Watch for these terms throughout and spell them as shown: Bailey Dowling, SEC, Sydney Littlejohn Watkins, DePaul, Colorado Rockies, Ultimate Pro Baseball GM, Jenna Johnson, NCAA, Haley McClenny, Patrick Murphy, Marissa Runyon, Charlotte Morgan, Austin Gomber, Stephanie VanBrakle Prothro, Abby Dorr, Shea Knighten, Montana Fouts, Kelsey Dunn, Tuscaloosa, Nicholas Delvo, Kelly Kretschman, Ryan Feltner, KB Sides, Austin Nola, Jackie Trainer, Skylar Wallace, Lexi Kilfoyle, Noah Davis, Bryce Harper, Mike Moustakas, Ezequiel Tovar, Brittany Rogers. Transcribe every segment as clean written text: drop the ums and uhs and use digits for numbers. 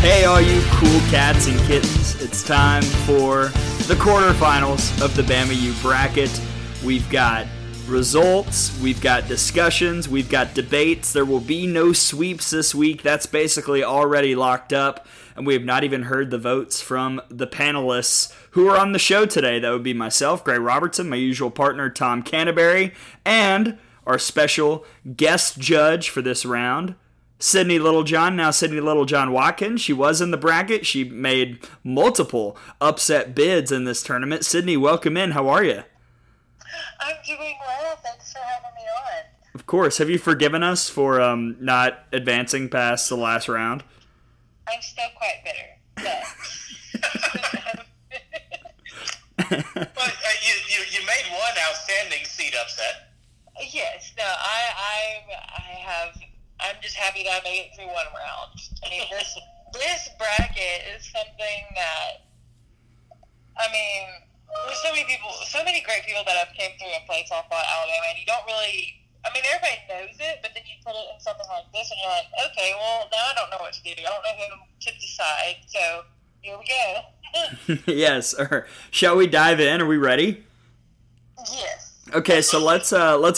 Hey, all you cool cats and kittens, it's time for the quarterfinals of the Bama U bracket. We've got results, we've got discussions, we've got debates. There will be no sweeps this week. That's basically already locked up, and we have not even heard the votes from the panelists who are on the show today. That would be myself, Greg Robertson, my usual partner, Tom Canterbury, and our special guest judge for this round, Sydney Littlejohn, now Sydney Littlejohn Watkins. She was in the bracket. She made multiple upset bids in this tournament. Sydney, welcome in. How are you? I'm doing well. Thanks for having me on. Of course. Have you forgiven us for not advancing past the last round? I'm still quite bitter. But you made one outstanding seed upset. Yes. No, I'm just happy that I made it through one round. I mean, this bracket is something that, I mean, there's so many people, so many great people that have came through and played softball at Alabama, and you don't really, I mean, everybody knows it, but then you put it in something like this, and you're like, okay, well, now I don't know what to do. I don't know who to decide, so here we go. Yes, sir. Shall we dive in? Are we ready? Yes. Okay, so let's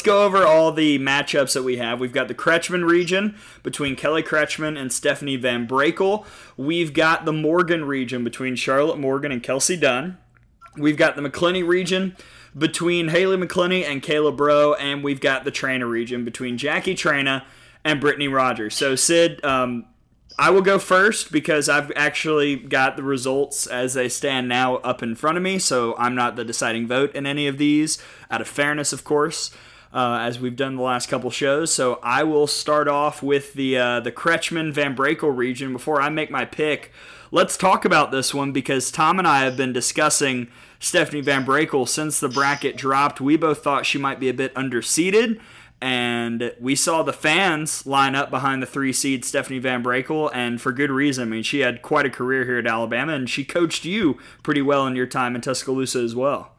go over all the matchups that we have. We've got the Kretschman region between Kelly Kretschman and Stephanie VanBrakle. We've got the Morgan region between Charlotte Morgan and Kelsey Dunn. We've got the McClenny region between Haley McClenny and Kayla Braud. And we've got the Trainer region between Jackie Trainer and Brittany Rogers. So, Sid, I will go first because I've actually got the results as they stand now up in front of me, so I'm not the deciding vote in any of these, out of fairness, of course, as we've done the last couple shows. So I will start off with the Kretschman-VanBrakle region. Before I make my pick, let's talk about this one because Tom and I have been discussing Stephanie VanBrakle since the bracket dropped. We both thought she might be a bit underseeded. And we saw the fans line up behind the 3-seed Stephanie VanBrakle, and for good reason. I mean, she had quite a career here at Alabama, and she coached you pretty well in your time in Tuscaloosa as well.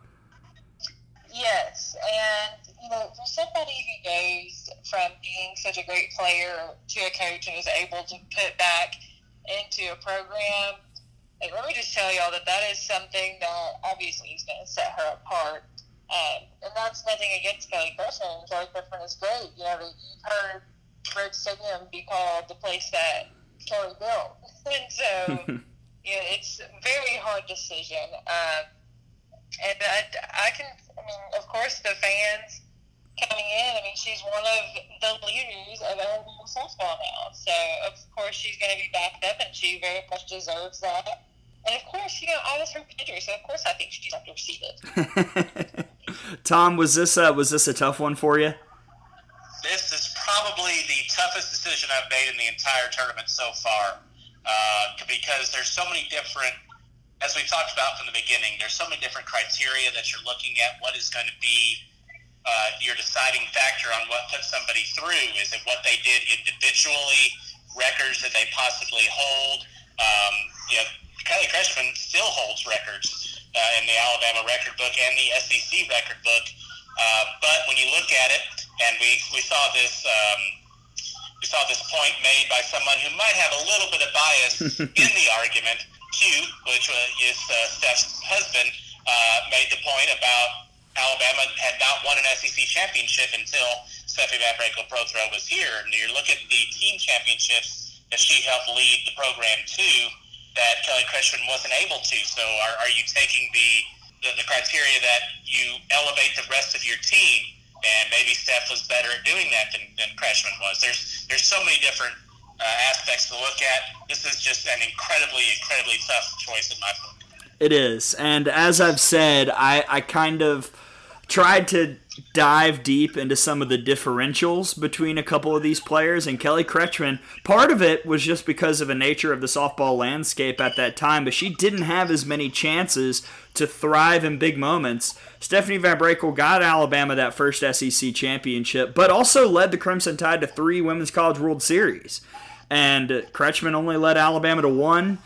Yes, and, you know, for somebody who goes from being such a great player to a coach and is able to put back into a program, like, let me just tell y'all that is something that obviously is going to set her apart. And that's nothing against Kelly Kretschman. Kelly Kretschman is great. You know, you've heard Bird Stadium be called the place that Kelly built. And so, you know, it's a very hard decision. And I mean, of course, the fans coming in, I mean, she's one of the leaders of Alabama softball now. So, of course, she's going to be backed up, and she very much deserves that. And, of course, you know, I was her pitcher, so, of course, I think she's underseeded. Tom, was this a tough one for you? This is probably the toughest decision I've made in the entire tournament so far because there's so many different, as we've talked about from the beginning, there's so many different criteria that you're looking at. What is going to be your deciding factor on what puts somebody through? Is it what they did individually, records that they possibly hold? You know, Kelly Kretschman still holds records in the Alabama record book and the SEC record book. But when you look at it, and we saw this point made by someone who might have a little bit of bias in the argument, Q, which is Steph's husband, made the point about Alabama had not won an SEC championship until Stephanie VanBrakle Prothro was here. And you look at the team championships that she helped lead the program to, that Kelly Kretschman wasn't able to. So are you taking the criteria that you elevate the rest of your team? And maybe Steph was better at doing that than Kretschman was. There's so many different aspects to look at. This is just an incredibly, incredibly tough choice in my book. It is. And as I've said, I kind of tried to dive deep into some of the differentials between a couple of these players, and Kelly Kretschman, part of it was just because of the nature of the softball landscape at that time, but she didn't have as many chances to thrive in big moments. Stephanie VanBrakle got Alabama that first SEC championship, but also led the Crimson Tide to 3 Women's College World Series, and Kretschman only led Alabama to 1.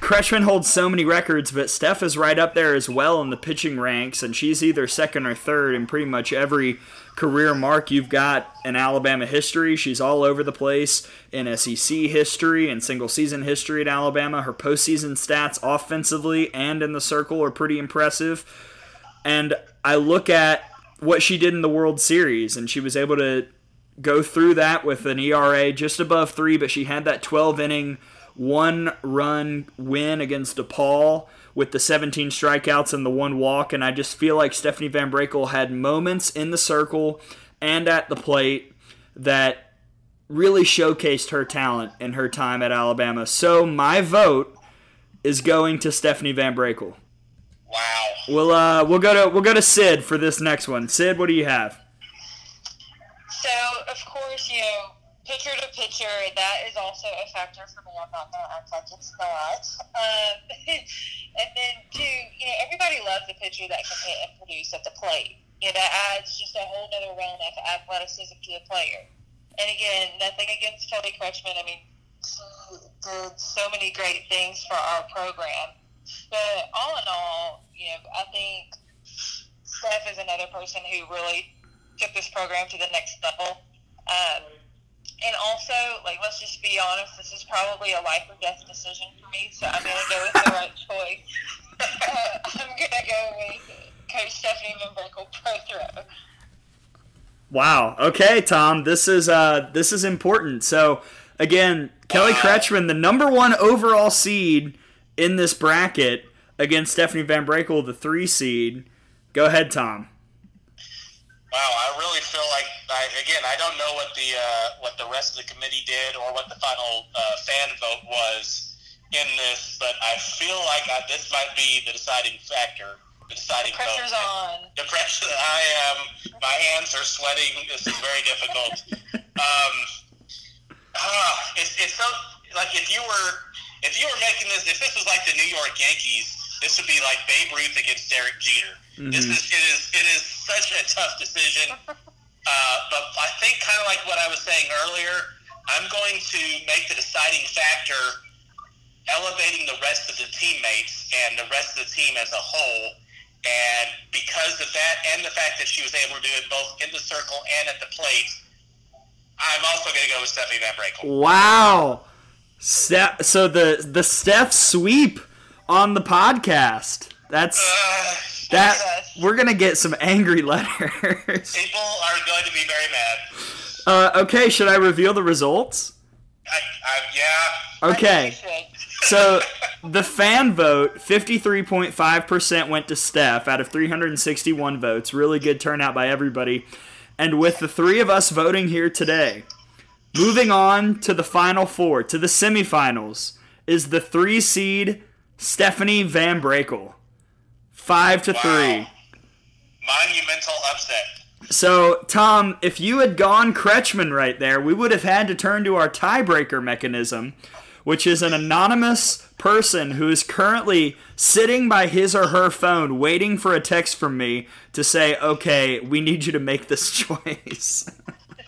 Kretschman holds so many records, but Steph is right up there as well in the pitching ranks, and she's either second or third in pretty much every career mark you've got in Alabama history. She's all over the place in SEC history and single-season history at Alabama. Her postseason stats offensively and in the circle are pretty impressive. And I look at what she did in the World Series, and she was able to go through that with an ERA just above 3, but she had that 12-inning 1-run win against DePaul with the 17 strikeouts and the 1 walk, and I just feel like Stephanie VanBrakle had moments in the circle and at the plate that really showcased her talent in her time at Alabama. So my vote is going to Stephanie VanBrakle. Wow. We'll go to Sid for this next one. Sid, what do you have? So of course, picture to picture, that is also a factor for me. I'm not going to act like it's not. And then, too, everybody loves a pitcher that can hit and produce at the plate. That adds just a whole other realm of athleticism to the player. And again, nothing against Kelly Kretschman. I mean, she did so many great things for our program. But all in all, I think Steph is another person who really took this program to the next level. And also, let's just be honest, this is probably a life or death decision for me, so I'm going to go with the right choice. I'm going to go with Coach Stephanie VanBrakle Prothro. Wow. Okay, Tom, this is important. So, again, Kelly Kretschman, the number 1 overall seed in this bracket against Stephanie VanBrakle, the 3 seed. Go ahead, Tom. Wow, I really feel like, I don't know what the rest of the committee did or what the final fan vote was in this, but I feel like this might be the deciding factor, the deciding vote. The pressure's on. The pressure, my hands are sweating. This is very difficult. It's so, if you were making this, if this was like the New York Yankees, this would be like Babe Ruth against Derek Jeter. Mm-hmm. It is such a tough decision. But I think kind of like what I was saying earlier, I'm going to make the deciding factor elevating the rest of the teammates and the rest of the team as a whole. And because of that and the fact that she was able to do it both in the circle and at the plate, I'm also going to go with Stephanie VanBrakle. Wow. So the Steph sweep on the podcast. That's that. Jesus. We're gonna get some angry letters. People are going to be very mad. Okay, should I reveal the results? Yeah. Okay. So the fan vote, 53.5% went to Steph out of 361 votes. Really good turnout by everybody. And with the 3 of us voting here today, moving on to the final 4, to the semifinals, is the 3 seed. Stephanie VanBrakle, 5-3. Monumental upset. So, Tom, if you had gone Kretschman right there, we would have had to turn to our tiebreaker mechanism, which is an anonymous person who is currently sitting by his or her phone waiting for a text from me to say, okay, we need you to make this choice.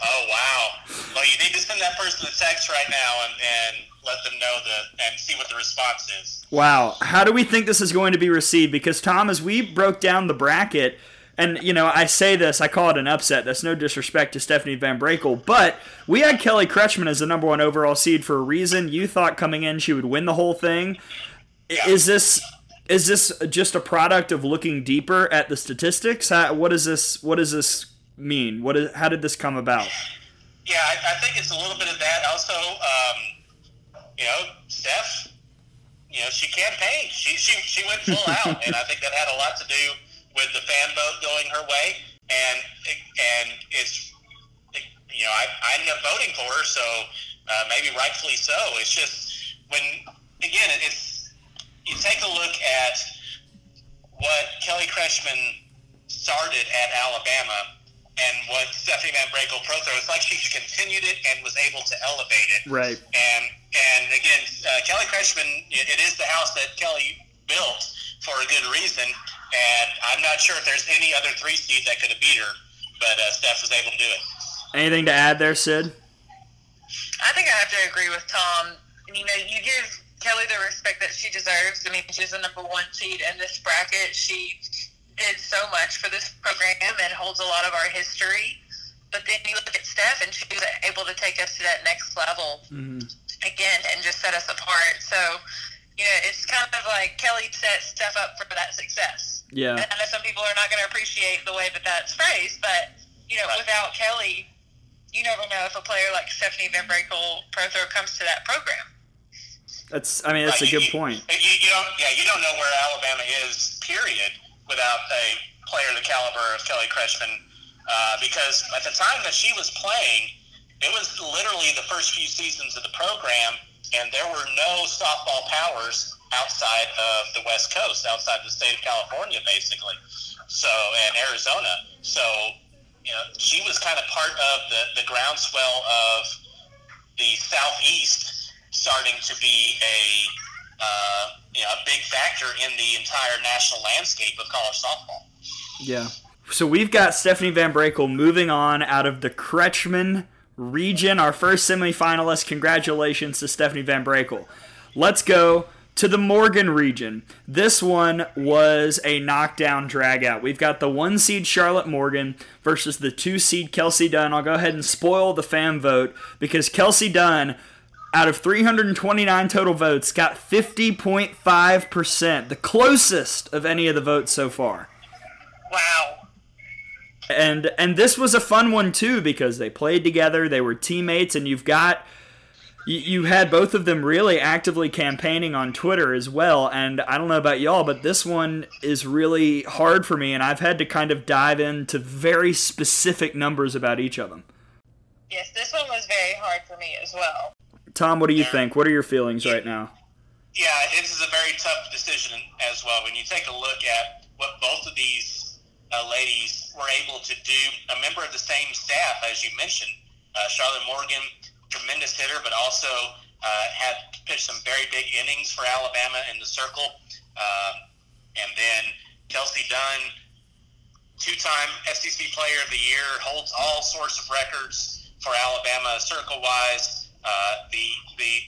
Oh, wow. Well, you need to send that person a text right now and let them know and see what the response is. Wow. How do we think this is going to be received? Because, Tom, as we broke down the bracket, and, I say this, I call it an upset. That's no disrespect to Stephanie VanBrakle, but we had Kelly Kretschman as the number 1 overall seed for a reason. You thought coming in she would win the whole thing. Yeah. Is this just a product of looking deeper at the statistics? What does this mean? How did this come about? Yeah, I think it's a little bit of that. Also, Steph, she campaigned. She went full out, and I think that had a lot to do with the fan vote going her way. And it's, I ended up voting for her, so maybe rightfully so. It's just when, again, she continued it and was able to elevate it. Right. And again, Kelly Kretschman, it is the house that Kelly built for a good reason, and I'm not sure if there's any other three seed that could have beat her, but Steph was able to do it. Anything to add there, Sid? I think I have to agree with Tom. You know, you give Kelly the respect that she deserves. I mean, she's the number one seed in this bracket. She did so much for this program and holds a lot of our history. But then you look at Steph, and she was able to take us to that next level again and just set us apart. So, you know, it's kind of like Kelly set Steph up for that success. Yeah. And I know some people are not going to appreciate the way that that's phrased, but, you know, without Kelly, you never know if a player like Stephanie VanBrakle Prothro comes to that program. That's a good point. You don't know where Alabama is, period, without a player the caliber of Kelly Kretschman. Because at the time that she was playing, it was literally the first few seasons of the program, and there were no softball powers outside of the West Coast, outside the state of California, basically. So, and Arizona. So, you know, she was kind of part of the groundswell of the Southeast starting to be a big factor in the entire national landscape of college softball. Yeah. So we've got Stephanie VanBrakle moving on out of the Kretschman region, our first semifinalist. Congratulations to Stephanie VanBrakle. Let's go to the Morgan region. This one was a knockdown dragout. We've got the 1 seed Charlotte Morgan versus the 2 seed Kelsey Dunn. I'll go ahead and spoil the fan vote because Kelsey Dunn, out of 329 total votes, got 50.5%, the closest of any of the votes so far. Wow. And this was a fun one, too, because they played together, they were teammates, and you had both of them really actively campaigning on Twitter as well, and I don't know about y'all, but this one is really hard for me, and I've had to kind of dive into very specific numbers about each of them. Yes, this one was very hard for me as well. Tom, what do you think? What are your feelings right now? Yeah, this is a very tough decision as well. When you take a look at what both of these ladies were able to do, a member of the same staff, as you mentioned, Charlotte Morgan, tremendous hitter, but also had pitched some very big innings for Alabama in the circle. And then Kelsey Dunn, two-time SEC Player of the Year, holds all sorts of records for Alabama circle-wise. The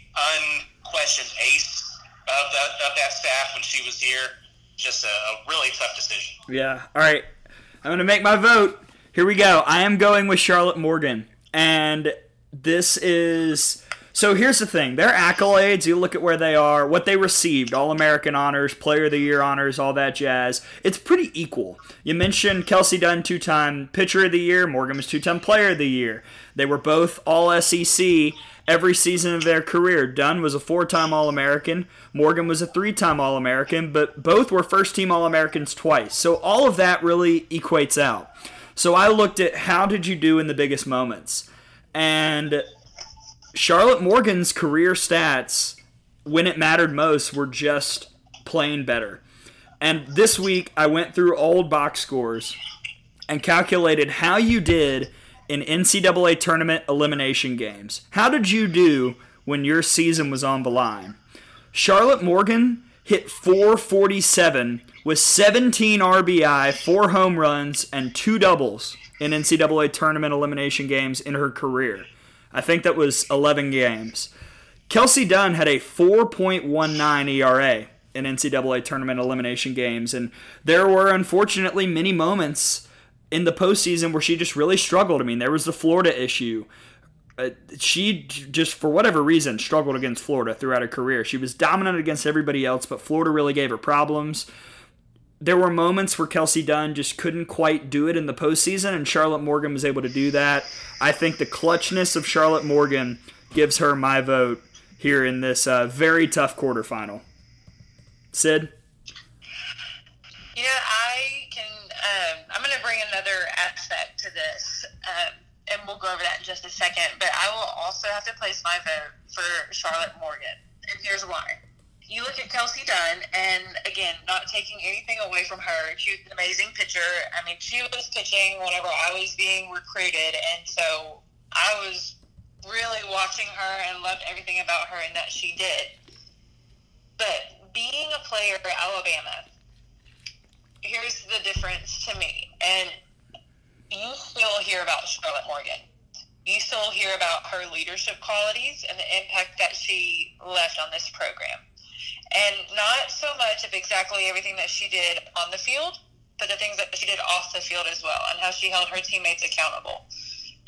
unquestioned ace of that staff when she was here. Just a really tough decision. Yeah. All right. I'm going to make my vote. Here we go. I am going with Charlotte Morgan. And this is... So here's the thing. Their accolades, you look at where they are, what they received, All-American honors, Player of the Year honors, all that jazz. It's pretty equal. You mentioned Kelsey Dunn, two-time Pitcher of the Year. Morgan was two-time Player of the Year. They were both All-SEC every season of their career. Dunn was a 4-time All-American. Morgan was a 3-time All-American, but both were first-team All-Americans twice. So all of that really equates out. So I looked at how did you do in the biggest moments. And Charlotte Morgan's career stats, when it mattered most, were just plain better. And this week, I went through old box scores and calculated how you did in NCAA tournament elimination games. How did you do when your season was on the line? Charlotte Morgan hit .447 with 17 RBI, 4 home runs, and 2 doubles in NCAA tournament elimination games in her career. I think that was 11 games. Kelsey Dunn had a 4.19 ERA in NCAA tournament elimination games, and there were unfortunately many moments in the postseason where she just really struggled. I mean, there was the Florida issue. She just, for whatever reason, struggled against Florida throughout her career. She was dominant against everybody else, but Florida really gave her problems. There were moments where Kelsey Dunn just couldn't quite do it in the postseason, and Charlotte Morgan was able to do that. I think the clutchness of Charlotte Morgan gives her my vote here in this very tough quarterfinal. Sid? You know, I'm going to bring another aspect to this, and we'll go over that in just a second, but I will also have to place my vote for Charlotte Morgan, and here's why. You look at Kelsey Dunn, and again, not taking anything away from her, she was an amazing pitcher. I mean, she was pitching whenever I was being recruited, and so I was really watching her and loved everything about her and that she did. But being a player at Alabama, here's the difference to me. And you still hear about Charlotte Morgan. You still hear about her leadership qualities and the impact that she left on this program. And not so much of exactly everything that she did on the field, but the things that she did off the field as well, and how she held her teammates accountable.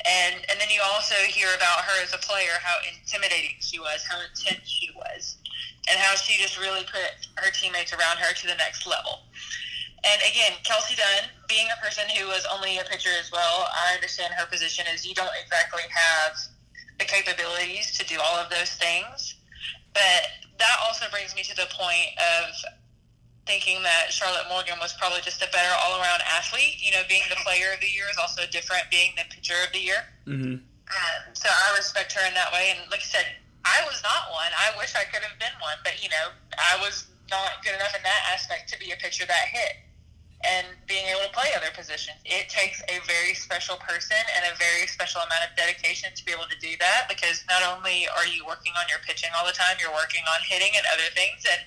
And then you also hear about her as a player, how intimidating she was, how intense she was, and how she just really put her teammates around her to the next level. And again, Kelsey Dunn, being a person who was only a pitcher as well, I understand her position is you don't exactly have the capabilities to do all of those things. But that also brings me to the point of thinking that Charlotte Morgan was probably just a better all-around athlete. You know, being the player of the year is also different being the pitcher of the year. Mm-hmm. So I respect her in that way. And like I said, I was not one. I wish I could have been one. But, you know, I was not good enough in that aspect to be a pitcher that hit. And being able to play other positions, it takes a very special person and a very special amount of dedication to be able to do that, because not only are you working on your pitching all the time, you're working on hitting and other things. And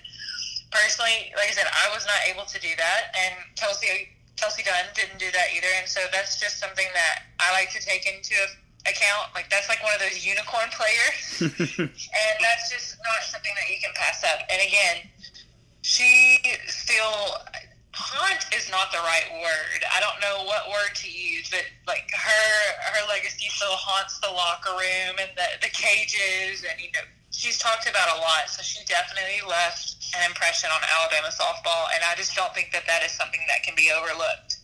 personally, like I said, I was not able to do that, and Kelsey Dunn didn't do that either. And so that's just something that I like to take into account. Like, that's like one of those unicorn players, and that's just not something that you can pass up. And again, she still... Haunt is not the right word. I don't know what word to use, but like her legacy still haunts the locker room and the cages, and you know, she's talked about a lot. So she definitely left an impression on Alabama softball, and I just don't think that is something that can be overlooked.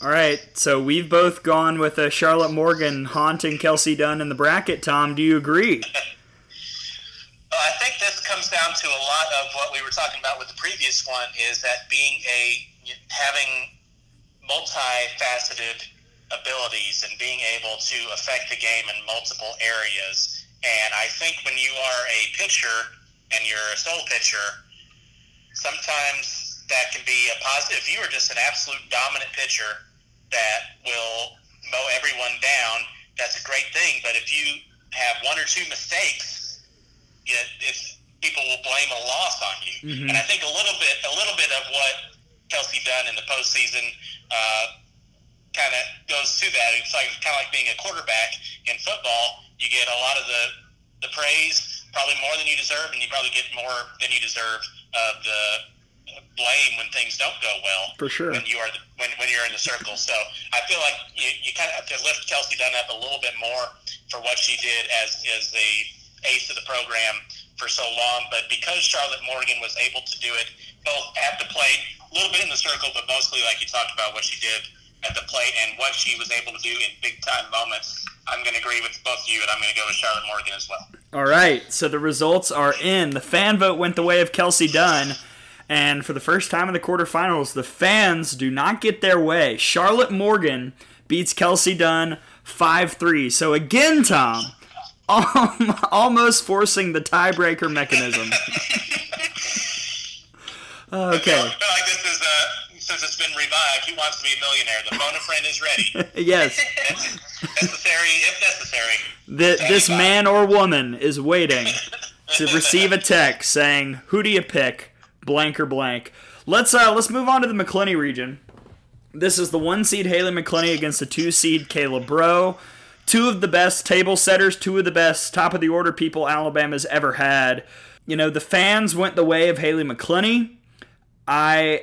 All right, so we've both gone with a Charlotte Morgan haunting Kelsey Dunn in the bracket. Tom, do you agree? I think this comes down to a lot of what we were talking about with the previous one, is that having multifaceted abilities and being able to affect the game in multiple areas. And I think when you are a pitcher and you're a sole pitcher, sometimes that can be a positive. If you are just an absolute dominant pitcher that will mow everyone down, that's a great thing. But if you have one or two mistakes, it's, people will blame a loss on you. Mm-hmm. And I think a little bit of what Kelsey Dunn in the postseason kind of goes to that. It's like kind of like being a quarterback in football. You get a lot of the praise, probably more than you deserve, and you probably get more than you deserve of the blame when things don't go well. For sure. When you are when you're in the circle. So I feel like you kind of have to lift Kelsey Dunn up a little bit more for what she did as the ace of the program for so long. But because Charlotte Morgan was able to do it both at the plate, a little bit in the circle, but mostly like you talked about what she did at the plate and what she was able to do in big time moments, I'm going to agree with both of you, and I'm going to go with Charlotte Morgan as well. All right, so the results are in. The fan vote went the way of Kelsey Dunn, and for the first time in the quarterfinals, the fans do not get their way. Charlotte Morgan beats Kelsey Dunn 5-3. So again, Tom, almost forcing the tiebreaker mechanism. Okay. I feel like this is since it's been revived, who wants to be a millionaire? The phone a friend is ready. Yes. Necessary, if necessary. This man or woman is waiting to receive a text saying, "Who do you pick? Blank or blank." Let's move on to the McClenny region. This is the 1 seed Haley McClenny against the 2 seed Kayla Braud. Two of the best table setters, two of the best top-of-the-order people Alabama's ever had. You know, the fans went the way of Haley McClenny. I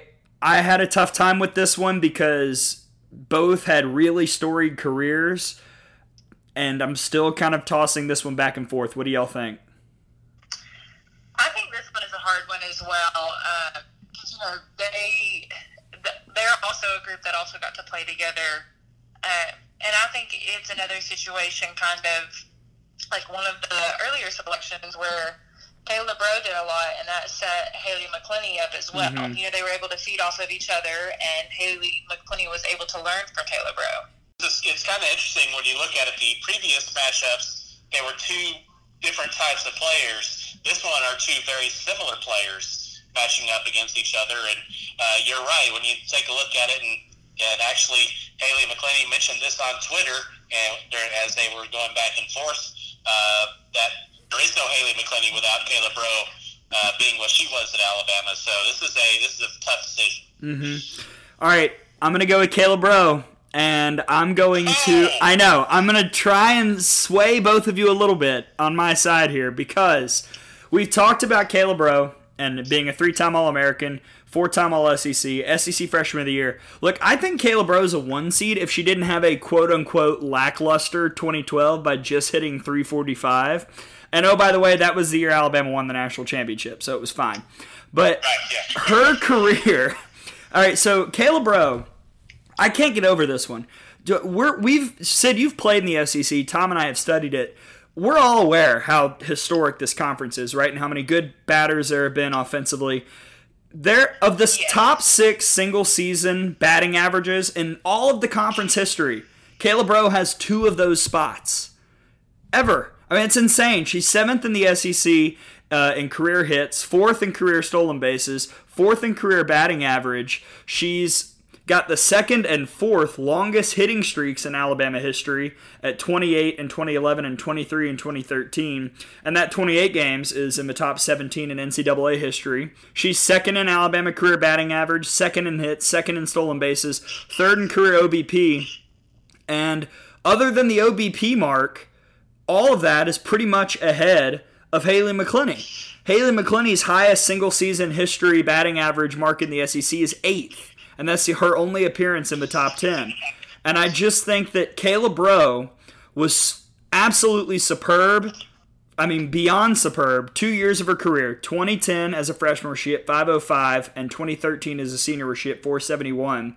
had a tough time with this one because both had really storied careers, and I'm still kind of tossing this one back and forth. What do y'all think? I think this one is a hard one as well. They're also a group that also got to play together. And I think it's another situation kind of like one of the earlier selections where Kayla Braud did a lot, and that set Haley McClenny up as well. Mm-hmm. You know, they were able to feed off of each other, and Haley McClenny was able to learn from Kayla Braud. It's kind of interesting when you look at it. The previous matchups, there were two different types of players. This one are two very similar players matching up against each other. And you're right, when you take a look at it, and actually, Haley McClenny mentioned this on Twitter. as they were going back and forth, that there is no Haley McClenny without Kayla Braud being what she was at Alabama. So this is a tough decision. Mm-hmm. All right, I'm gonna go with Kayla Braud, and I'm going to. I know I'm gonna try and sway both of you a little bit on my side here because we've talked about Kayla Braud and being a 3-time All-American, 4-time All-SEC, SEC Freshman of the Year. Look, I think Kayla Braud's a 1 seed if she didn't have a quote-unquote lackluster 2012 by just hitting 345. And oh, by the way, that was the year Alabama won the national championship, so it was fine. But her career... All right, so Kayla Braud, I can't get over this one. Sid, you've played in the SEC. Tom and I have studied it. We're all aware how historic this conference is, right, and how many good batters there have been offensively. They're of the top 6 single-season batting averages in all of the conference history. Kayla Braud has 2 of those spots ever. I mean, it's insane. She's 7th in the SEC in career hits, 4th in career stolen bases, 4th in career batting average. She's got the 2nd and 4th longest hitting streaks in Alabama history at 28 in 2011 and 23 in 2013. And that 28 games is in the top 17 in NCAA history. She's 2nd in Alabama career batting average, 2nd in hits, 2nd in stolen bases, 3rd in career OBP. And other than the OBP mark, all of that is pretty much ahead of Haley McClenny. Haley McClenny's highest single-season history batting average mark in the SEC is 8th. And that's her only appearance in the top 10. And I just think that Kayla Braud was absolutely superb. I mean, beyond superb. 2 years of her career. 2010 as a freshman where she hit 505 and 2013 as a senior where she hit 471.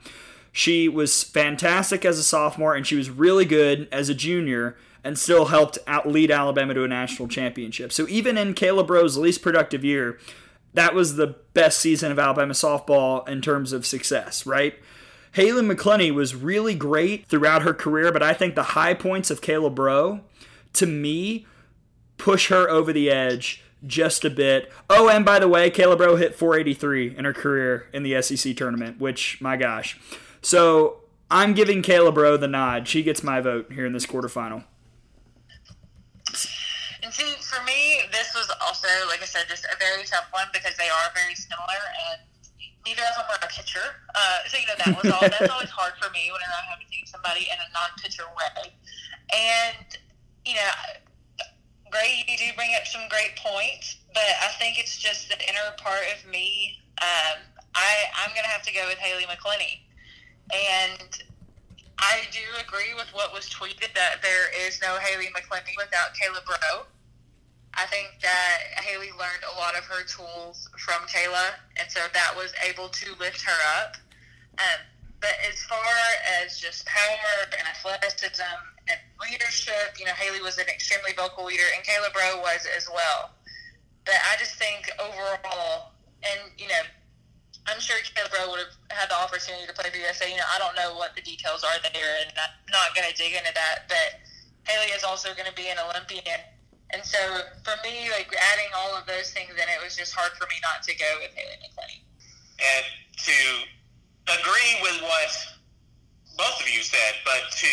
She was fantastic as a sophomore and she was really good as a junior and still helped lead Alabama to a national championship. So even in Kayla Braud's least productive year, that was the best season of Alabama softball in terms of success, right? Haley McClenny was really great throughout her career, but I think the high points of Kayla Braud, to me, push her over the edge just a bit. Oh, and by the way, Kayla Braud hit 483 in her career in the SEC tournament, which, my gosh. So I'm giving Kayla Braud the nod. She gets my vote here in this quarterfinal. And see, for me, this was also, like I said, just a very tough one because they are very similar, and neither of them were a pitcher. So, you know, that's always hard for me whenever I have to think of somebody in a non-pitcher way. And, you know, Gray, you do bring up some great points, but I think it's just the inner part of me. I'm going to have to go with Haley McClenny. And I do agree with what was tweeted that there is no Haley McClenny without Kayla Braud. I think that Haley learned a lot of her tools from Kayla, and so that was able to lift her up. But as far as just power and athleticism and leadership, you know, Haley was an extremely vocal leader, and Kayla Braud was as well. But I just think overall, and, you know, I'm sure Kayla Braud would have had the opportunity to play for USA. You know, I don't know what the details are there, and I'm not going to dig into that, but Haley is also going to be an Olympian. And so, for me, like, adding all of those things in, it was just hard for me not to go with Haley McClenny. And to agree with what both of you said, but to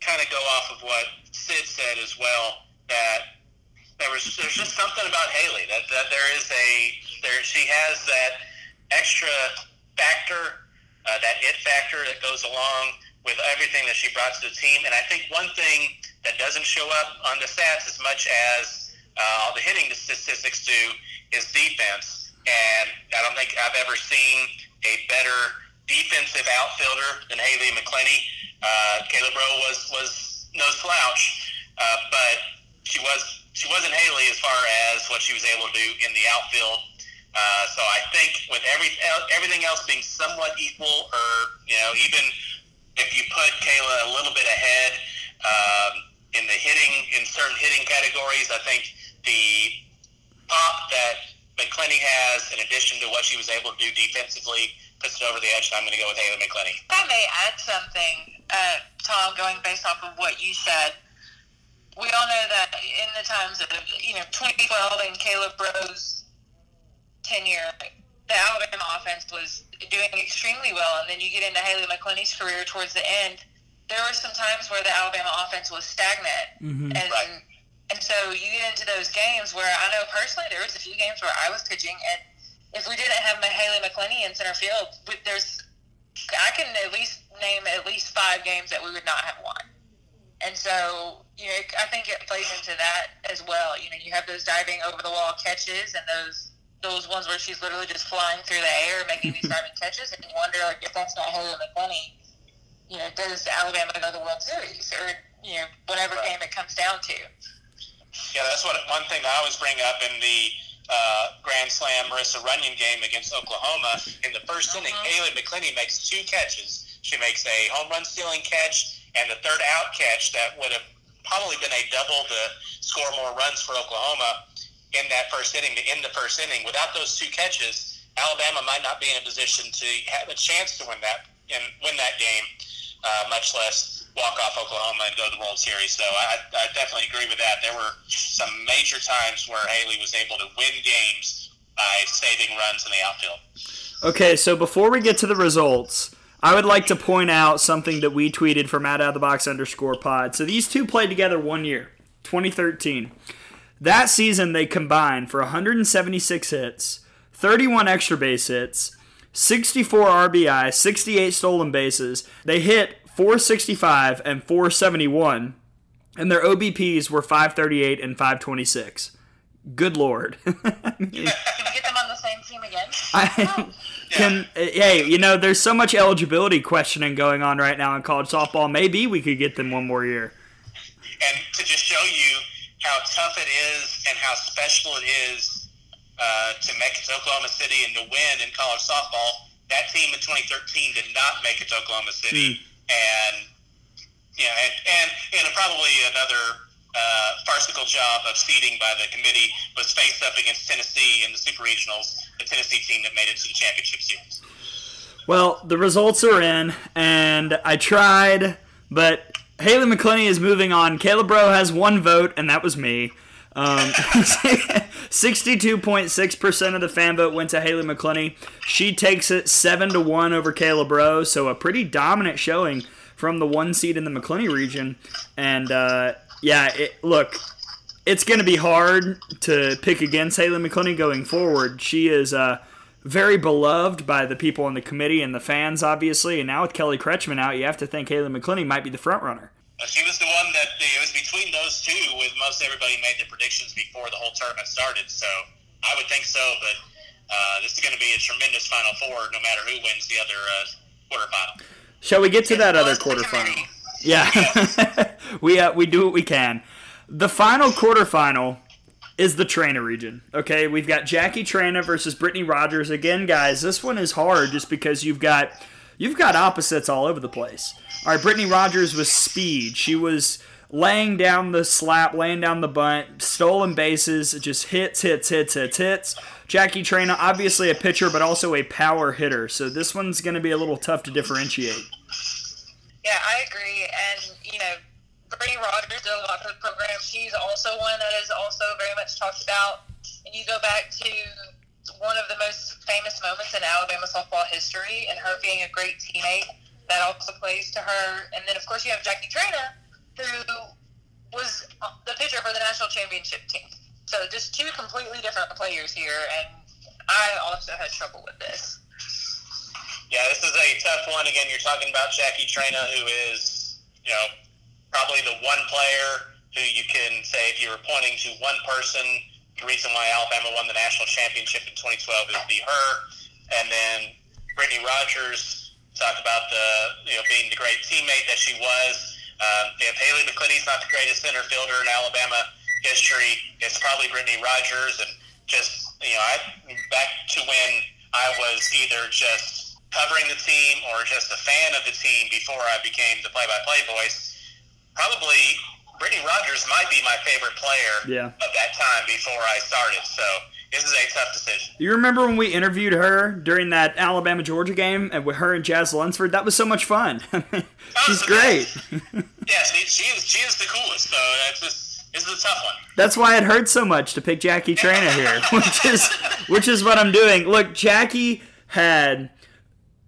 kind of go off of what Sid said as well, that there's just something about Haley, that she has that extra factor, that it factor that goes along with everything that she brought to the team. And I think one thing that doesn't show up on the stats as much as all the hitting statistics do is defense. And I don't think I've ever seen a better defensive outfielder than Haley McClenny. Kayla Braud was no slouch, but she wasn't Haley as far as what she was able to do in the outfield. So I think with everything else being somewhat equal, or, you know, even if you put Kayla a little bit ahead in the hitting, in certain hitting categories, I think the pop that McClenny has, in addition to what she was able to do defensively, puts it over the edge. So I'm going to go with Haley McClenny. If I may add something, Tom, going based off of what you said, we all know that in the times of, you know, 2012 and Kayla Braud's tenure, the Alabama offense was doing extremely well, and then you get into Haley McClenny's career towards the end, there were some times where the Alabama offense was stagnant. Mm-hmm. And so you get into those games where I know personally there was a few games where I was pitching, and if we didn't have Haley McClenny in center field, I can at least name at least 5 games that we would not have won. And so, you know, I think it plays into that as well. You know, you have those diving over the wall catches and those ones where she's literally just flying through the air making these diving catches, and you wonder, like, if that's not Haley McClenny, you know, does Alabama go to the World Series, or, you know, whatever game it comes down to. Yeah, that's one thing I always bring up in the Grand Slam Marissa Runyon game against Oklahoma. In the first inning, Haley McClenny makes 2 catches. She makes a home run stealing catch and the third out catch that would have probably been a double to score more runs for Oklahoma in that first inning, to end the first inning. Without those 2 catches, Alabama might not be in a position to have a chance to win that game, much less walk off Oklahoma and go to the World Series. So I definitely agree with that. There were some major times where Haley was able to win games by saving runs in the outfield. Okay, so before we get to the results, I would like to point out something that we tweeted from @outofthebox_pod. So these two played together one year, 2013. That season, they combined for 176 hits, 31 extra base hits, 64 RBI, 68 stolen bases. They hit .465 and .471, and their OBPs were .538 and .526. Good Lord. I mean, can we get them on the same team again? Hey, you know, there's so much eligibility questioning going on right now in college softball. Maybe we could get them one more year. And to just show you how tough it is and how special it is to make it to Oklahoma City and to win in college softball, that team in 2013 did not make it to Oklahoma City. And, you know, and probably another farcical job of seeding by the committee was faced up against Tennessee in the Super Regionals, the Tennessee team that made it to the championship series. Well, the results are in, and I tried, but Haley McClenny is moving on. Kayla Braud has 1 vote, and that was me. 62.6% of the fan vote went to Haley McClenny. She takes it 7-1 over Kayla Braud, so a pretty dominant showing from the 1 seed in the McClenny region. And, look, it's going to be hard to pick against Haley McClenny going forward. She is very beloved by the people on the committee and the fans, obviously. And now with Kelly Kretschman out, you have to think Haley McClenny might be the front runner. She was the one that it was between those two with most everybody made their predictions before the whole tournament started. So I would think so, but this is going to be a tremendous Final Four no matter who wins the other quarterfinal. Shall we get to that other quarterfinal? Yeah. We do what we can. The final quarterfinal is the Trainer region. Okay, we've got Jackie Trainer versus Brittany Rogers. Again, guys, this one is hard just because you've got opposites all over the place. All right, Brittany Rogers was speed. She was laying down the slap, laying down the bunt, stolen bases, just hits. Jackie Trainer, obviously a pitcher, but also a power hitter. So this one's going to be a little tough to differentiate. Yeah, I agree. And, you know, Brittany Rogers did a lot for the program. She's also one that is also very much talked about. And you go back to one of the most famous moments in Alabama softball history and her being a great teammate. That also plays to her. And then, of course, you have Jackie Trainer, who was the pitcher for the national championship team. So just two completely different players here, and I also had trouble with this. Yeah, this is a tough one. Again, you're talking about Jackie Trainer, who is, you know, probably the one player who you can say if you were pointing to one person, the reason why Alabama won the national championship in 2012 is be her. And then Brittany Rogers, talk about the being the great teammate that she was. If Haley McClenny's not the greatest center fielder in Alabama history, it's probably Brittany Rogers. And just, I back to when I was either just covering the team or just a fan of the team before I became the play-by-play voice, probably Brittany Rogers might be my favorite player of that time before I started. So this is a tough decision. You remember when we interviewed her during that Alabama-Georgia game and with her and Jazz Lunsford? That was so much fun. She's great. Yeah, she is the coolest, so this is a tough one. That's why it hurts so much to pick Jackie Trainer here, which is what I'm doing. Look, Jackie had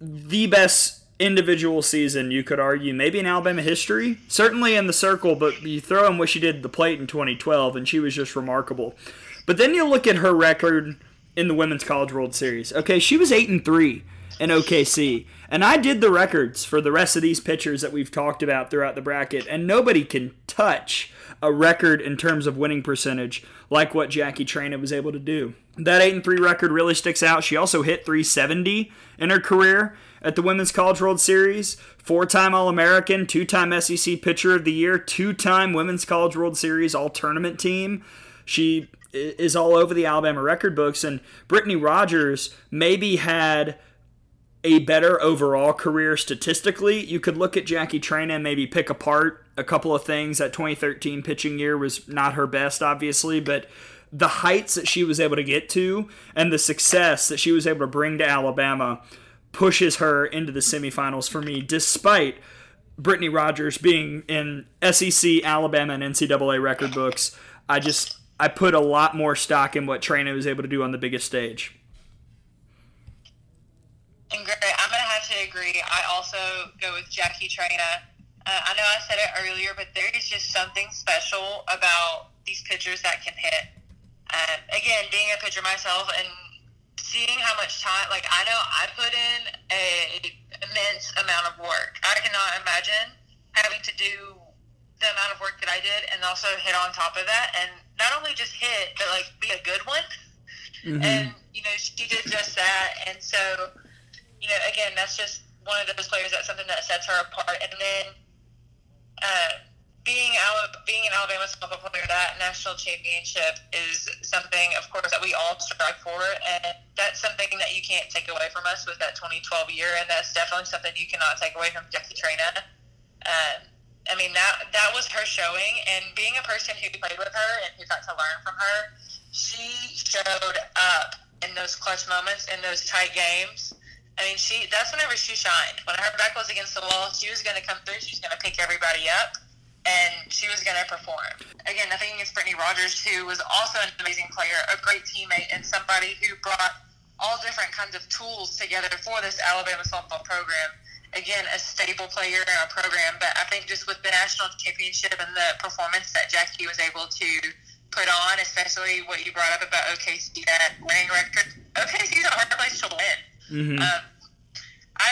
the best individual season, you could argue, maybe in Alabama history, certainly in the circle, but you throw in what she did at the plate in 2012, and she was just remarkable. But then you look at her record in the Women's College World Series. Okay, she was 8-3 in OKC, and I did the records for the rest of these pitchers that we've talked about throughout the bracket, and nobody can touch a record in terms of winning percentage like what Jackie Trainer was able to do. That 8-3 record really sticks out. She also hit .370 in her career at the Women's College World Series, 4-time All-American, 2-time SEC Pitcher of the Year, 2-time Women's College World Series All-Tournament Team. She is all over the Alabama record books, and Brittany Rogers maybe had a better overall career statistically. You could look at Jackie Trainer and maybe pick apart a couple of things. That 2013 pitching year was not her best, obviously, but the heights that she was able to get to and the success that she was able to bring to Alabama pushes her into the semifinals for me, despite Brittany Rogers being in SEC, Alabama, and NCAA record books. I put a lot more stock in what Trainer was able to do on the biggest stage. And Greg, I'm going to have to agree. I also go with Jackie Trainer. I know I said it earlier, but there is just something special about these pitchers that can hit. Again, being a pitcher myself and seeing how much time, like I know I put in an immense amount of work. I cannot imagine having to do the amount of work that I did and also hit on top of that, and not only just hit, but like be a good one. Mm-hmm. And, you know, she did just that. And so, you know, again, that's just one of those players. That's something that sets her apart. And then being an Alabama softball player, that national championship is something, of course, that we all strive for, and that's something that you can't take away from us with that 2012 year, and that's definitely something you cannot take away from Jackie Trainer. I mean, that was her showing, and being a person who played with her and who got to learn from her, she showed up in those clutch moments, in those tight games. I mean, that's whenever she shined. When her back was against the wall, she was going to come through, she was going to pick everybody up, and she was going to perform. Again, nothing against Brittany Rogers, who was also an amazing player, a great teammate, and somebody who brought all different kinds of tools together for this Alabama softball program. Again, a stable player in our program, but I think just with the national championship and the performance that Jackie was able to put on, especially what you brought up about OKC, that winning record, OKC is a hard place to win. Mm-hmm. I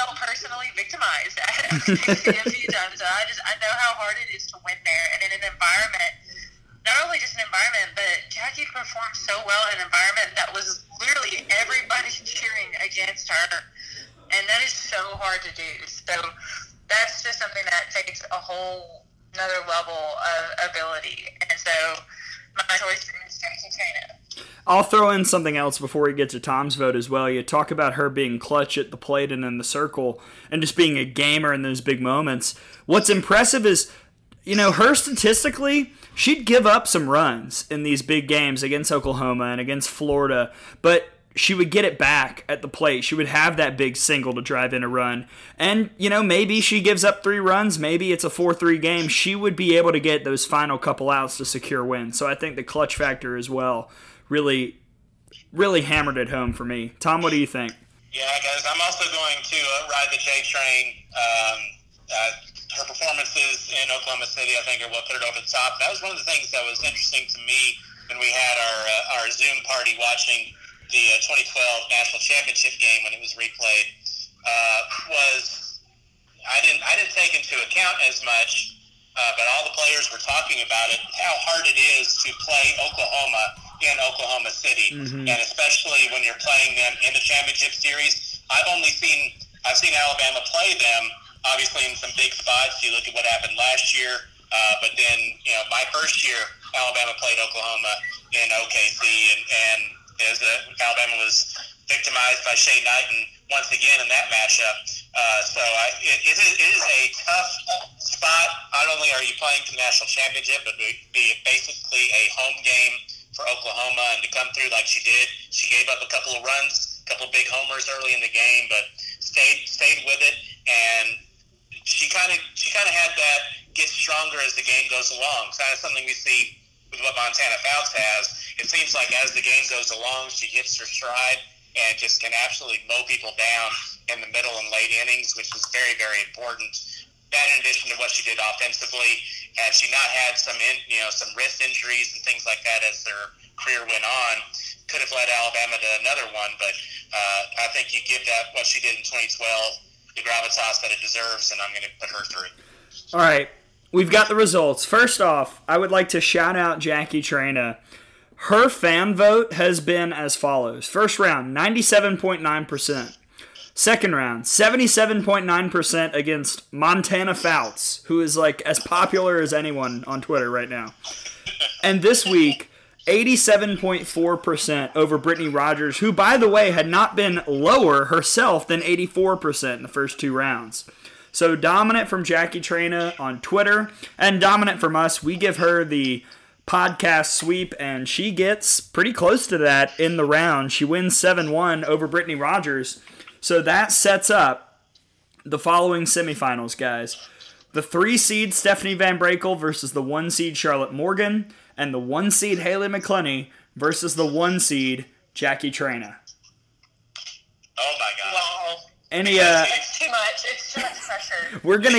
felt personally victimized at OKC a few times. So I know how hard it is to win there, and in an environment, not only just an environment, but Jackie performed so well in an environment that was literally everybody cheering against her, and that is so hard to do. So that's just something that takes a whole another level of ability, and so my choice is Jackie Trainer. I'll throw in something else before we get to Tom's vote as well. You talk about her being clutch at the plate and in the circle and just being a gamer in those big moments. What's impressive is, you know, her statistically, she'd give up some runs in these big games against Oklahoma and against Florida, but she would get it back at the plate. She would have that big single to drive in a run. And, you know, maybe she gives up 3 runs. Maybe it's a 4-3 game. She would be able to get those final couple outs to secure wins. So I think the clutch factor as well really, really hammered it home for me. Tom, what do you think? Yeah, guys, I'm also going to ride the J train. Her performances in Oklahoma City, I think, are what put it over the top. That was one of the things that was interesting to me when we had our Zoom party watching the 2012 national championship game when it was replayed, was I didn't take into account as much, but all the players were talking about it, how hard it is to play Oklahoma in Oklahoma City, mm-hmm. and especially when you're playing them in the championship series. I've seen Alabama play them, obviously in some big spots. You look at what happened last year, but then you know my first year Alabama played Oklahoma in OKC and Alabama was victimized by Shea Knighten once again in that matchup. So it is a tough spot. Not only are you playing for the national championship, but it would be basically a home game for Oklahoma. And to come through like she did, she gave up a couple of runs, a couple of big homers early in the game, but stayed with it. And she kind of had that get stronger as the game goes along. So that's something we see with what Montana Fouts has. It seems like as the game goes along, she hits her stride and just can absolutely mow people down in the middle and late innings, which was very, very important. That, in addition to what she did offensively, had she not had some wrist injuries and things like that as their career went on, could have led Alabama to another one. But I think you give that what she did in 2012 the gravitas that it deserves, and I'm going to put her through. All right, we've got the results. First off, I would like to shout out Jackie Trainer. Her fan vote has been as follows. First round, 97.9%. Second round, 77.9% against Montana Fouts, who is like as popular as anyone on Twitter right now. And this week, 87.4% over Brittany Rogers, who, by the way, had not been lower herself than 84% in the first two rounds. So dominant from Jackie Traina on Twitter, and dominant from us. We give her the podcast sweep, and she gets pretty close to that in the round. She wins 7-1 over Brittany Rogers. So that sets up the following semifinals, guys. The 3-seed Stephanie VanBrakle versus the 1-seed Charlotte Morgan, and the 1-seed Haley McClenny versus the 1-seed Jackie Traina. Oh my God! Wow. Any it's too much. It's too much pressure. We're gonna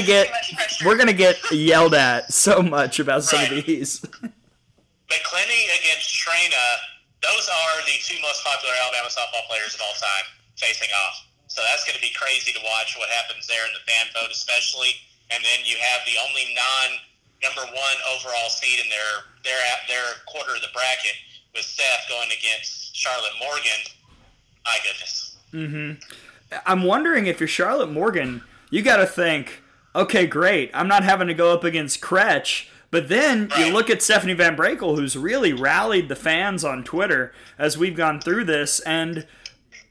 get yelled at so much about some of these. McClenny against Traina. Those are the two most popular Alabama softball players of all time facing off. So that's going to be crazy to watch what happens there in the fan vote especially. And then you have the only non-number one overall seed in their quarter of the bracket with Steph going against Charlotte Morgan. My goodness. Mm-hmm. I'm wondering if you're Charlotte Morgan, you got to think, okay, great, I'm not having to go up against Kretsch. But then you look at Stephanie VanBrakle, who's really rallied the fans on Twitter as we've gone through this, and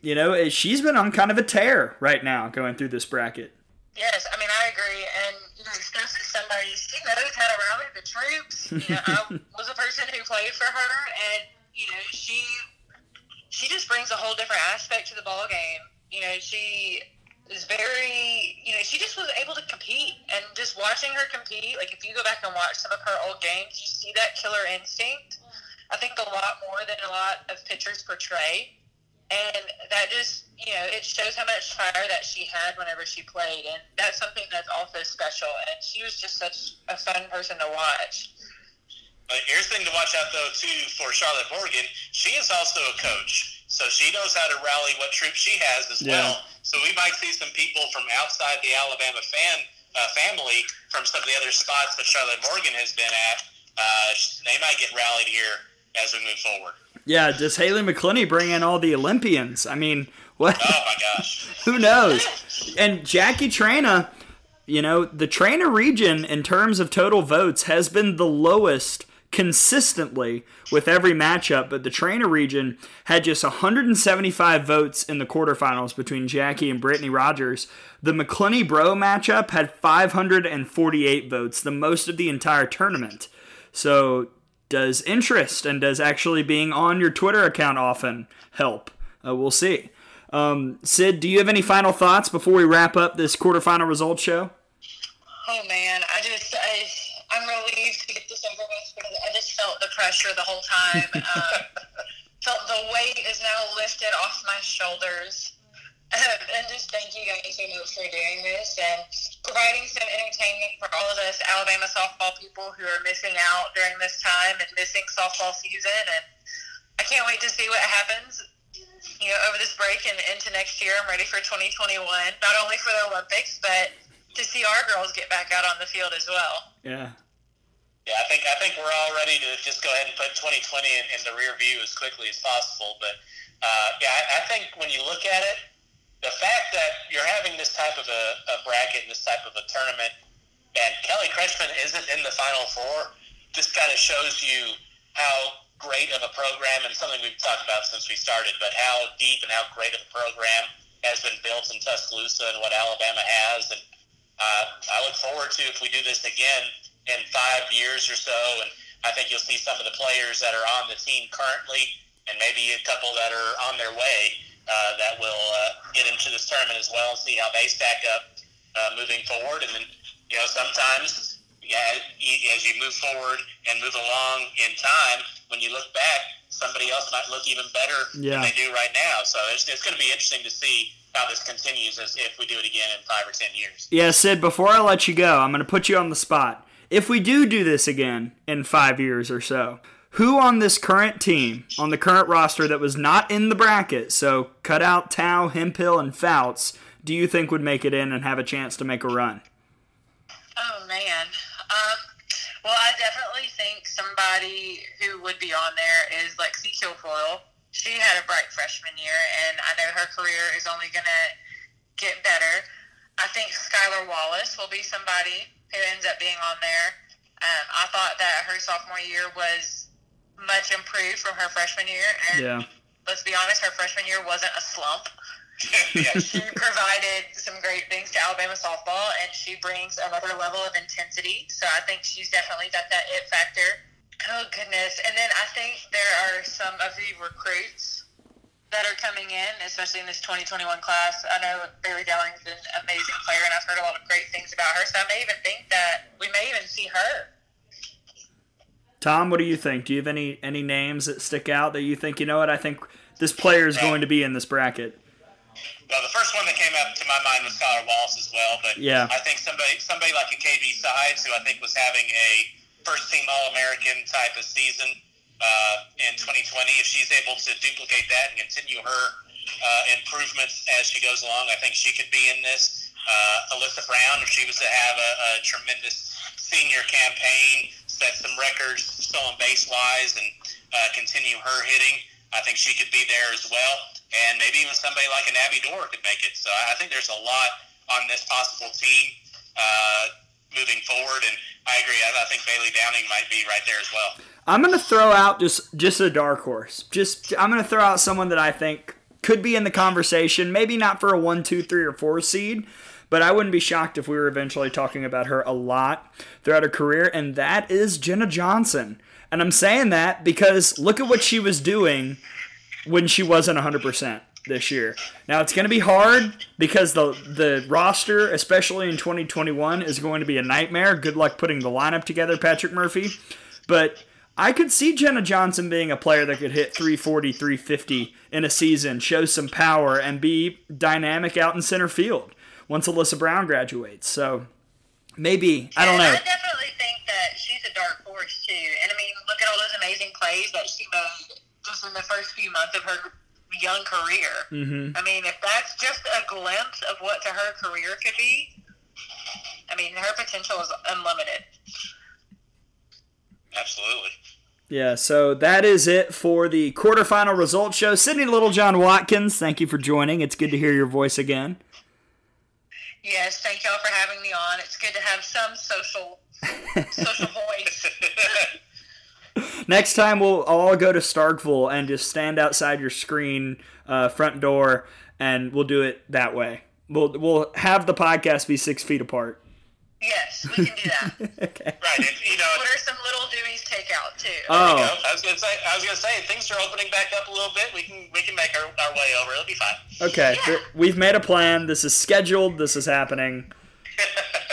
you know, she's been on kind of a tear right now going through this bracket. Yes, I mean, I agree. And, you know, Steph is somebody, she knows how to rally the troops. You know, I was a person who played for her, and, you know, she just brings a whole different aspect to the ball game. You know, she is very, you know, she just was able to compete. And just watching her compete, like, if you go back and watch some of her old games, you see that killer instinct, I think, a lot more than a lot of pitchers portray. And that just, you know, it shows how much fire that she had whenever she played. And that's something that's also special. And she was just such a fun person to watch. But here's the thing to watch out, though, too, for Charlotte Morgan. She is also a coach. So she knows how to rally what troops she has as well. So we might see some people from outside the Alabama family from some of the other spots that Charlotte Morgan has been at. They might get rallied here as we move forward. Yeah, does Haley McClenny bring in all the Olympians? I mean, what? Oh, my gosh. Who knows? And Jackie Traina, you know, the Traina region in terms of total votes has been the lowest consistently with every matchup, but the Traina region had just 175 votes in the quarterfinals between Jackie and Brittany Rogers. The McClenny-Bro matchup had 548 votes, the most of the entire tournament. So does interest and does actually being on your Twitter account often help? We'll see. Sid, do you have any final thoughts before we wrap up this quarterfinal results show? Oh, man. I'm relieved to get this over with because I just felt the pressure the whole time. Felt the weight is now lifted off my shoulders. And just thank you guys so much for doing this and providing some entertainment for all of us Alabama softball people who are missing out during this time and missing softball season. And I can't wait to see what happens, you know, over this break and into next year. I'm ready for 2021, not only for the Olympics, but to see our girls get back out on the field as well. Yeah. Yeah, I think we're all ready to just go ahead and put 2020 in the rear view as quickly as possible. But, I think when you look at it, the fact that you're having this type of a bracket and this type of a tournament and Kelly Kretschman isn't in the Final Four just kind of shows you how great of a program, and something we've talked about since we started, but how deep and how great of a program has been built in Tuscaloosa and what Alabama has. And I look forward to if we do this again in 5 years or so, and I think you'll see some of the players that are on the team currently and maybe a couple that are on their way that will get into this tournament as well and see how they stack up moving forward. And then, you know, sometimes as you move forward and move along in time, when you look back, somebody else might look even better than they do right now. So it's going to be interesting to see how this continues as if we do it again in 5 or 10 years. Yeah, Sid, before I let you go, I'm going to put you on the spot. If we do this again in 5 years or so, who on this current team, on the current roster that was not in the bracket, so cut out Tao, Hemphill, and Fouts, do you think would make it in and have a chance to make a run? Oh, man. Well, I definitely think somebody who would be on there is Lexi Kilfoyle. She had a bright freshman year, and I know her career is only going to get better. I think Skylar Wallace will be somebody who ends up being on there. I thought that her sophomore year was much improved from her freshman year, and Let's be honest, her freshman year wasn't a slump. She provided some great things to Alabama softball, and she brings another level of intensity. So I think she's definitely got that it factor. Oh, goodness. And then I think there are some of the recruits that are coming in, especially in this 2021 class. I know Bailey Dowling is an amazing player, and I've heard a lot of great things about her. So I may even think that we may even see her. Tom, what do you think? Do you have any names that stick out that you think, you know what, I think this player is going to be in this bracket? Well, the first one that came up to my mind was Skylar Wallace as well, but I think somebody like a KB Sides, who I think was having a first-team All-American type of season in 2020, if she's able to duplicate that and continue her improvements as she goes along, I think she could be in this. Alyssa Brown, if she was to have a tremendous senior campaign, set some records, stolen base-wise, and continue her hitting, I think she could be there as well. And maybe even somebody like an Abby Dorr could make it. So I think there's a lot on this possible team moving forward. And I agree. I think Bailey Dowling might be right there as well. I'm going to throw out just a dark horse. I'm going to throw out someone that I think could be in the conversation. Maybe not for a 1, 2, 3, or 4 seed. But I wouldn't be shocked if we were eventually talking about her a lot throughout her career. And that is Jenna Johnson. And I'm saying that because look at what she was doing when she wasn't 100% this year. Now, it's going to be hard because the roster, especially in 2021, is going to be a nightmare. Good luck putting the lineup together, Patrick Murphy. But I could see Jenna Johnson being a player that could hit 340, 350 in a season, show some power, and be dynamic out in center field once Alyssa Brown graduates. So maybe, I don't know. I definitely think that she's a dark horse, too. And, I mean, look at all those amazing plays that she made just in the first few months of her young career. Mm-hmm. I mean, if that's just a glimpse of what her career could be, I mean, her potential is unlimited. Absolutely. Yeah, so that is it for the quarterfinal results show. Sydney Littlejohn Watkins, thank you for joining. It's good to hear your voice again. Yes, thank y'all for having me on. It's good to have some social voice. Next time, we'll all go to Starkville and just stand outside your screen front door, and we'll do it that way. We'll have the podcast be 6 feet apart. Yes, we can do that. Okay. Right. And, order some Little Dewey's takeout, too. Oh. There we go. I was gonna say, things are opening back up a little bit. We can make our way over. It'll be fine. Okay. Yeah. We've made a plan. This is scheduled. This is happening.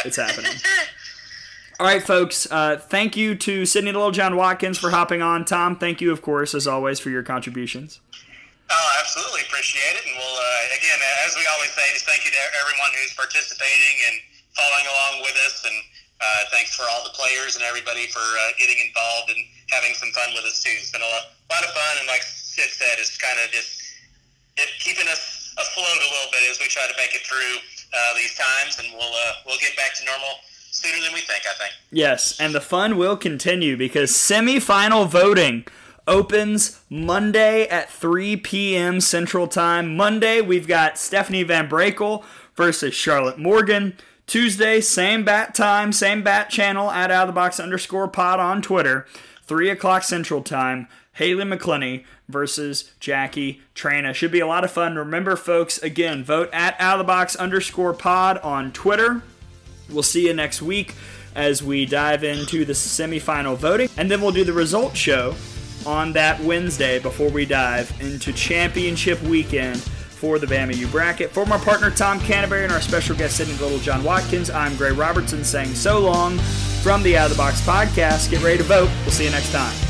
It's happening. All right, folks, thank you to Sydney Littlejohn Watkins for hopping on. Tom, thank you, of course, as always, for your contributions. Oh, absolutely. Appreciate it. And we'll, again, as we always say, just thank you to everyone who's participating and following along with us. And thanks for all the players and everybody for getting involved and having some fun with us, too. It's been a lot of fun. And like Sid said, it's kind of just keeping us afloat a little bit as we try to make it through these times. And we'll get back to normal sooner than we think, I think. Yes, and the fun will continue because semifinal voting opens Monday at 3 p.m. Central Time. Monday, we've got Stephanie VanBrakle versus Charlotte Morgan. Tuesday, same bat time, same bat channel, at outofthebox_pod on Twitter. 3 o'clock Central Time, Haley McClenny versus Jackie Trainer. Should be a lot of fun. Remember, folks, again, vote at outofthebox_pod on Twitter. We'll see you next week as we dive into the semifinal voting. And then we'll do the results show on that Wednesday before we dive into championship weekend for the Bama U bracket. For my partner, Tom Canterbury, and our special guest, Sydney Littlejohn Watkins, I'm Greg Robertson saying so long from the Out of the Box podcast. Get ready to vote. We'll see you next time.